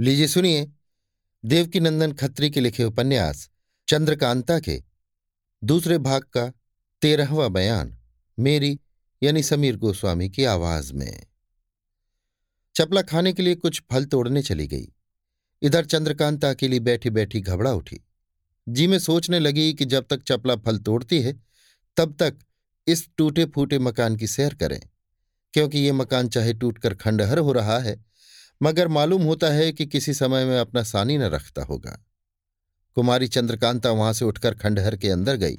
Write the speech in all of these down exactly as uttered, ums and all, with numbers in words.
लीजिए सुनिए देवकीनंदन खत्री के लिखे उपन्यास चंद्रकांता के दूसरे भाग का तेरहवां बयान, मेरी यानी समीर गोस्वामी की आवाज में। चपला खाने के लिए कुछ फल तोड़ने चली गई। इधर चंद्रकांता अकेली बैठी बैठी घबरा उठी। जी में सोचने लगी कि जब तक चपला फल तोड़ती है तब तक इस टूटे फूटे मकान की सैर करें, क्योंकि ये मकान चाहे टूटकर खंडहर हो रहा है मगर मालूम होता है कि किसी समय में अपना सानी न रखता होगा। कुमारी चंद्रकांता वहां से उठकर खंडहर के अंदर गई।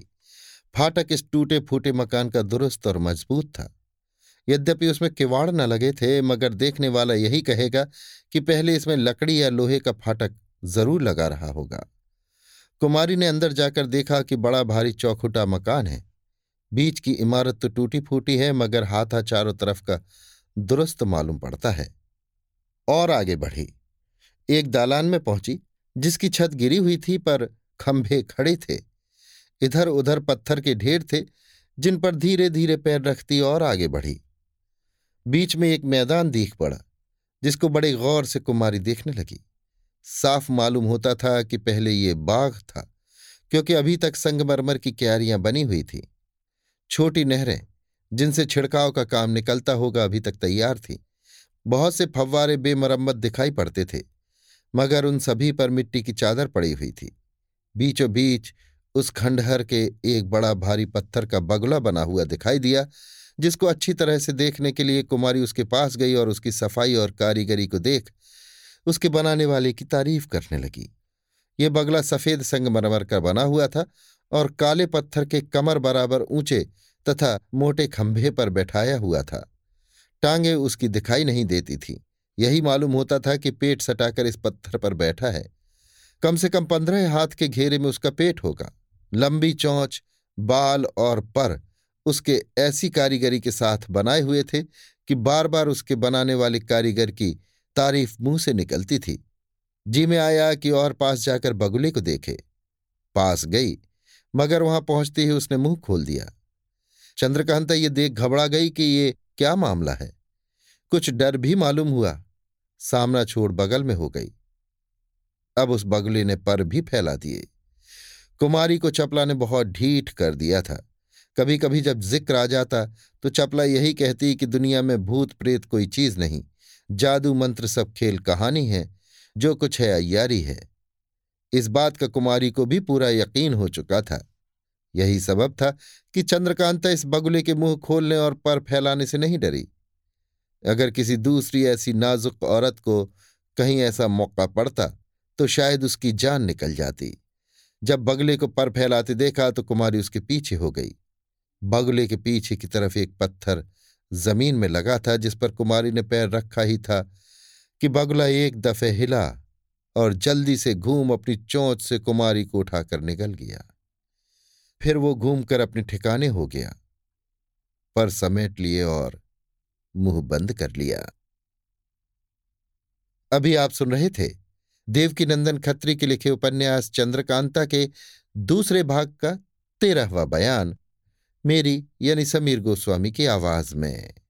फाटक इस टूटे फूटे मकान का दुरुस्त और मजबूत था। यद्यपि उसमें किवाड़ न लगे थे मगर देखने वाला यही कहेगा कि पहले इसमें लकड़ी या लोहे का फाटक जरूर लगा रहा होगा। कुमारी ने अंदर जाकर देखा कि बड़ा भारी चौखुटा मकान है। बीच की इमारत तो टूटी फूटी है मगर हाथा चारों तरफ का दुरुस्त मालूम पड़ता है। और आगे बढ़ी, एक दालान में पहुंची जिसकी छत गिरी हुई थी पर खंभे खड़े थे। इधर उधर पत्थर के ढेर थे जिन पर धीरे धीरे पैर रखती और आगे बढ़ी। बीच में एक मैदान दिख पड़ा जिसको बड़े गौर से कुमारी देखने लगी। साफ मालूम होता था कि पहले ये बाग था, क्योंकि अभी तक संगमरमर की क्यारियां बनी हुई थी। छोटी नहरें जिनसे छिड़काव का काम निकलता होगा अभी तक तैयार थी। बहुत से फव्वारे बेमरम्मत दिखाई पड़ते थे मगर उन सभी पर मिट्टी की चादर पड़ी हुई थी। बीचों बीच उस खंडहर के एक बड़ा भारी पत्थर का बगुला बना हुआ दिखाई दिया, जिसको अच्छी तरह से देखने के लिए कुमारी उसके पास गई और उसकी सफाई और कारीगरी को देख उसके बनाने वाले की तारीफ करने लगी। ये बगला सफ़ेद संगमरमर का बना हुआ था और काले पत्थर के कमर बराबर ऊंचे तथा मोटे खंभे पर बैठाया हुआ था। टांगें उसकी दिखाई नहीं देती थी। यही मालूम होता था कि पेट सटाकर इस पत्थर पर बैठा है। कम से कम पंद्रह हाथ के घेरे में उसका पेट होगा। लंबी चोंच, बाल और पर उसके ऐसी कारीगरी के साथ बनाए हुए थे कि बार बार उसके बनाने वाले कारीगर की तारीफ मुंह से निकलती थी। जी में आया कि और पास जाकर बगुले को देखे। पास गई मगर वहां पहुंचते ही उसने मुंह खोल दिया। चंद्रकांता ये देख घबरा गई कि ये क्या मामला है। कुछ डर भी मालूम हुआ। सामना छोड़ बगल में हो गई। अब उस बगुले ने पर भी फैला दिए। कुमारी को चपला ने बहुत ढीठ कर दिया था। कभी कभी जब जिक्र आ जाता तो चपला यही कहती कि दुनिया में भूत प्रेत कोई चीज नहीं, जादू मंत्र सब खेल कहानी है, जो कुछ है अय्यारी है। इस बात का कुमारी को भी पूरा यकीन हो चुका था। यही सबब था कि चंद्रकांता इस बगुले के मुंह खोलने और पर फैलाने से नहीं डरी। अगर किसी दूसरी ऐसी नाजुक औरत को कहीं ऐसा मौका पड़ता तो शायद उसकी जान निकल जाती। जब बगुले को पर फैलाते देखा तो कुमारी उसके पीछे हो गई। बगुले के पीछे की तरफ एक पत्थर जमीन में लगा था जिस पर कुमारी ने पैर रखा ही था कि बगुला एक दफे हिला और जल्दी से घूम अपनी चोंच से कुमारी को उठाकर निकल गया। फिर वो घूमकर अपने ठिकाने हो गया, पर समेट लिए और मुंह बंद कर लिया। अभी आप सुन रहे थे देवकीनंदन खत्री के लिखे उपन्यास चंद्रकांता के दूसरे भाग का तेरहवां बयान, मेरी यानी समीर गोस्वामी की आवाज में।